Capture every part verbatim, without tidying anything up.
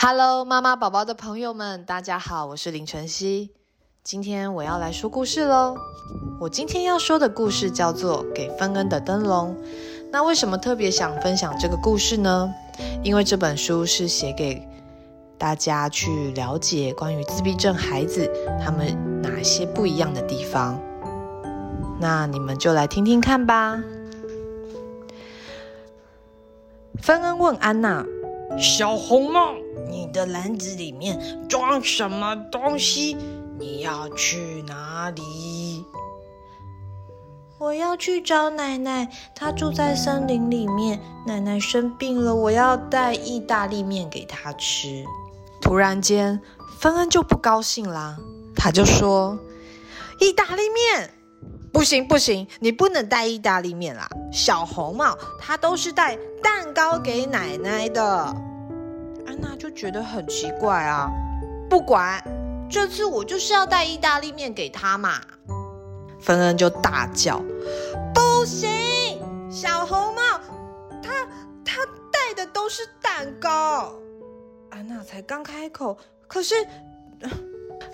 Hello， 妈妈宝宝的朋友们，大家好，我是林晨曦。今天我要来说故事咯。我今天要说的故事叫做《给芬恩的灯笼》。那为什么特别想分享这个故事呢？因为这本书是写给大家去了解关于自闭症孩子他们哪些不一样的地方。那你们就来听听看吧。芬恩问安娜：小红帽，你的篮子里面装什么东西？你要去哪里？我要去找奶奶，她住在森林里面。奶奶生病了，我要带意大利面给她吃。突然间，芬恩就不高兴啦，她就说：意大利面！不行不行，你不能带意大利面啦！小红帽她都是带蛋糕给奶奶的。安娜就觉得很奇怪啊，不管，这次我就是要带意大利面给她嘛。芬恩就大叫：不行，小红帽她她带的都是蛋糕。安娜才刚开口，可是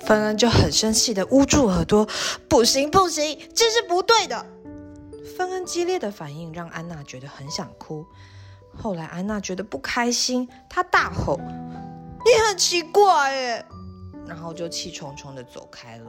芬恩就很生气的捂住耳朵：不行不行，这是不对的。芬恩激烈的反应让安娜觉得很想哭。后来安娜觉得不开心，她大吼：你很奇怪耶！然后就气冲冲的走开了。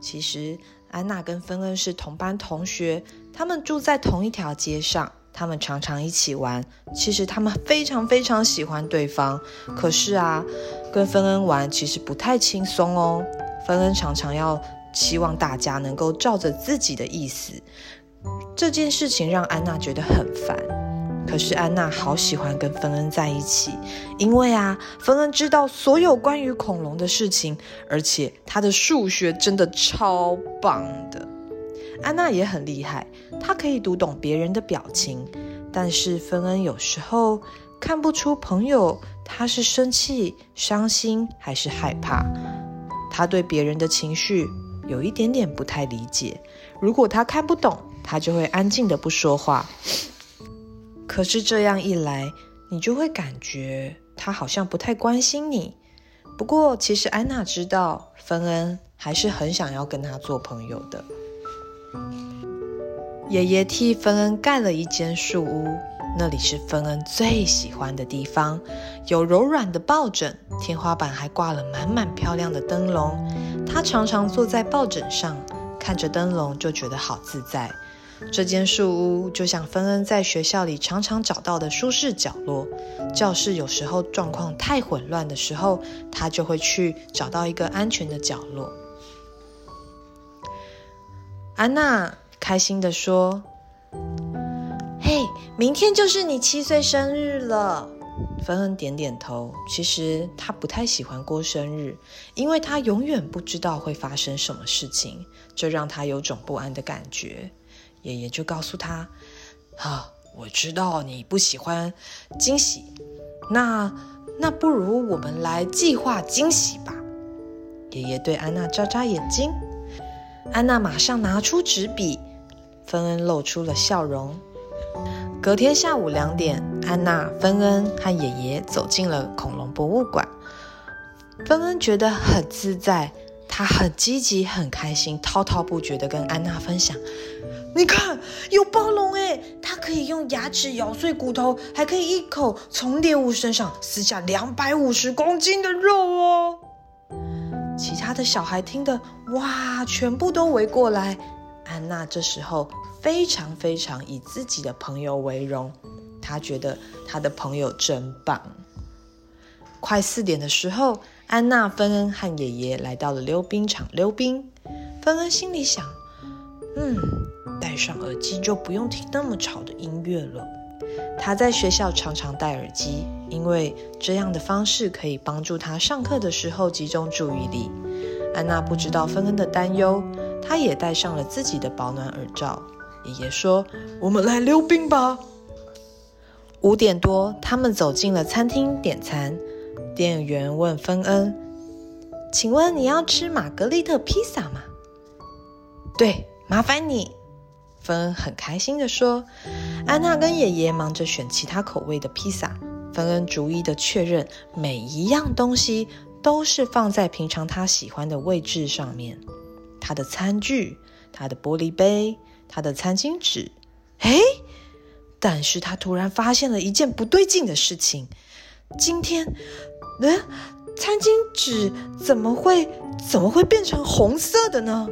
其实安娜跟芬恩是同班同学，他们住在同一条街上，他们常常一起玩，其实他们非常非常喜欢对方。可是啊，跟芬恩玩其实不太轻松哦。芬恩常常要希望大家能够照着自己的意思，这件事情让安娜觉得很烦。可是安娜好喜欢跟芬恩在一起，因为啊，芬恩知道所有关于恐龙的事情，而且他的数学真的超棒的。安娜也很厉害，她可以读懂别人的表情，但是芬恩有时候看不出朋友他是生气、伤心还是害怕。他对别人的情绪有一点点不太理解，如果他看不懂，他就会安静的不说话。可是这样一来，你就会感觉他好像不太关心你。不过其实安娜知道，芬恩还是很想要跟他做朋友的。爷爷替芬恩盖了一间树屋，那里是芬恩最喜欢的地方，有柔软的抱枕，天花板还挂了满满漂亮的灯笼。他常常坐在抱枕上，看着灯笼就觉得好自在。这间树屋就像芬恩在学校里常常找到的舒适角落。教室有时候状况太混乱的时候，他就会去找到一个安全的角落。安娜开心地说：嘿，明天就是你七岁生日了。芬恩点点头，其实他不太喜欢过生日，因为他永远不知道会发生什么事情，这让他有种不安的感觉。爷爷就告诉他：啊，我知道你不喜欢惊喜，那那不如我们来计划惊喜吧。爷爷对安娜眨眨眼睛，安娜马上拿出纸笔，芬恩露出了笑容。隔天下午两点，安娜、芬恩和爷爷走进了恐龙博物馆。芬恩觉得很自在，他很积极、很开心，滔滔不绝地跟安娜分享：你看，有暴龙耶，它可以用牙齿咬碎骨头，还可以一口从猎物身上撕下两百五十公斤的肉哦。其他的小孩听得哇，全部都围过来。安娜这时候非常非常以自己的朋友为荣，她觉得她的朋友真棒。快四点的时候，安娜、芬恩和爷爷来到了溜冰场溜冰。芬恩心里想：嗯，戴上耳机就不用听那么吵的音乐了。他在学校常常戴耳机，因为这样的方式可以帮助他上课的时候集中注意力。安娜不知道芬恩的担忧，她也戴上了自己的保暖耳罩。爷爷说：我们来溜冰吧。五点多，他们走进了餐厅点餐。店员问芬恩：请问你要吃玛格丽特披萨吗？对，麻烦你。芬恩很开心地说。安娜跟爷爷忙着选其他口味的披萨，芬恩逐一的确认每一样东西都是放在平常他喜欢的位置上面，他的餐具，他的玻璃杯，他的餐巾纸。诶，但是他突然发现了一件不对劲的事情，今天嗯、呃，餐巾纸怎么会怎么会变成红色的呢？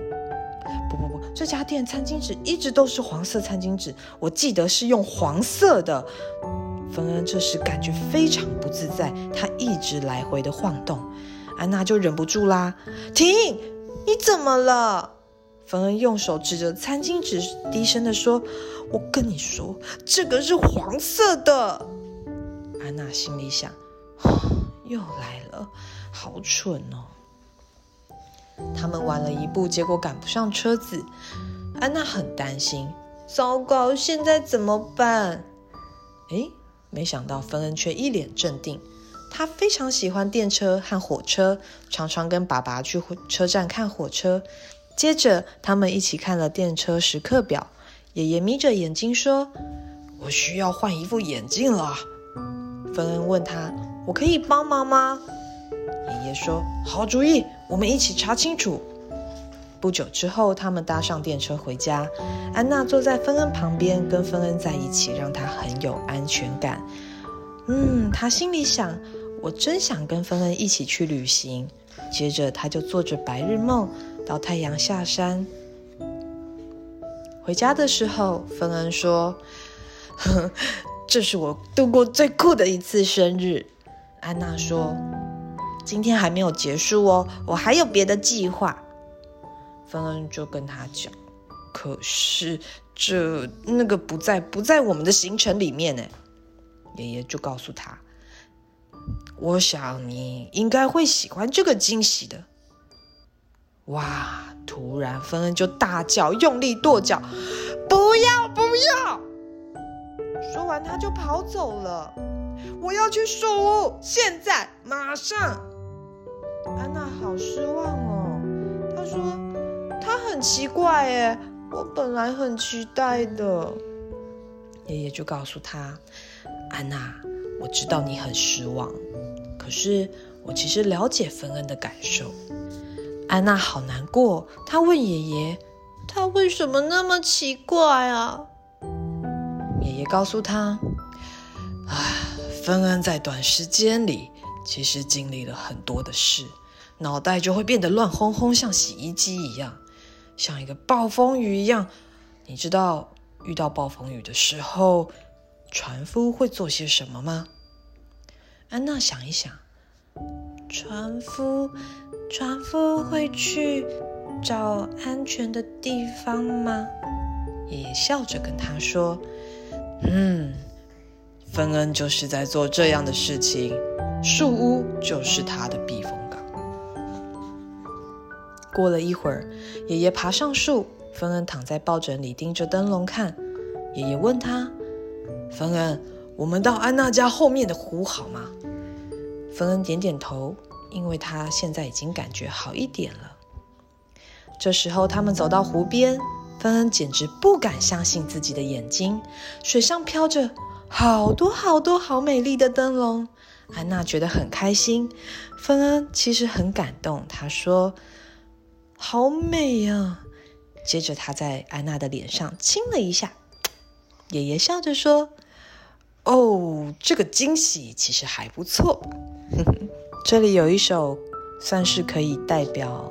不不不，这家店餐巾纸一直都是黄色餐巾纸，我记得是用黄色的。芬恩这时感觉非常不自在，他一直来回的晃动，安娜就忍不住啦，停，你怎么了？芬恩用手指着餐巾纸低声的说，我跟你说，这个是黄色的。安娜心里想，又来了，好蠢哦。他们晚了一步，结果赶不上车子，安娜很担心，糟糕，现在怎么办？诶，没想到芬恩却一脸镇定，他非常喜欢电车和火车，常常跟爸爸去车站看火车。接着他们一起看了电车时刻表，爷爷眯着眼睛说，我需要换一副眼镜了。芬恩问他，我可以帮忙吗？爷爷说，好主意，我们一起查清楚。不久之后他们搭上电车回家，安娜坐在芬恩旁边，跟芬恩在一起让她很有安全感。嗯，她心里想，我真想跟芬恩一起去旅行。接着她就做着白日梦，到太阳下山。回家的时候芬恩说，呵，这是我度过最酷的一次生日。安娜说，今天还没有结束哦，我还有别的计划。芬恩就跟他讲，可是这那个不在不在我们的行程里面呢。爷爷就告诉他，我想你应该会喜欢这个惊喜的。哇，突然芬恩就大叫，用力跺脚，不要不要！说完他就跑走了。我要去树屋，现在马上。安娜好失望哦，她说，她很奇怪耶，我本来很期待的。爷爷就告诉她，安娜，我知道你很失望，可是我其实了解芬恩的感受。安娜好难过，她问爷爷，她为什么那么奇怪啊？爷爷告诉她，唉，芬恩在短时间里其实经历了很多的事，脑袋就会变得乱哄哄，像洗衣机一样，像一个暴风雨一样。你知道遇到暴风雨的时候船夫会做些什么吗？安娜想一想，船夫船夫会去找安全的地方吗？爷爷笑着跟她说，嗯，芬恩就是在做这样的事情，树屋就是他的避风港。过了一会儿，爷爷爬上树，芬恩躺在抱枕里盯着灯笼看。爷爷问他，芬恩，我们到安娜家后面的湖好吗？芬恩点点头，因为他现在已经感觉好一点了。这时候他们走到湖边，芬恩简直不敢相信自己的眼睛，水上飘着好多好多好美丽的灯笼。安娜觉得很开心，芬恩其实很感动，她说，好美啊。接着她在安娜的脸上亲了一下。爷爷笑着说，哦，这个惊喜其实还不错吧。这里有一首算是可以代表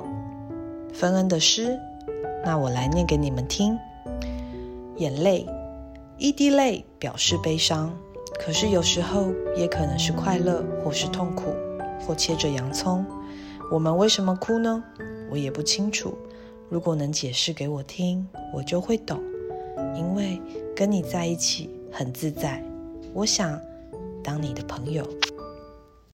芬恩的诗，那我来念给你们听。眼泪，一滴泪表示悲伤，可是有时候也可能是快乐，或是痛苦，或切着洋葱。我们为什么哭呢？我也不清楚。如果能解释给我听，我就会懂。因为跟你在一起很自在，我想当你的朋友。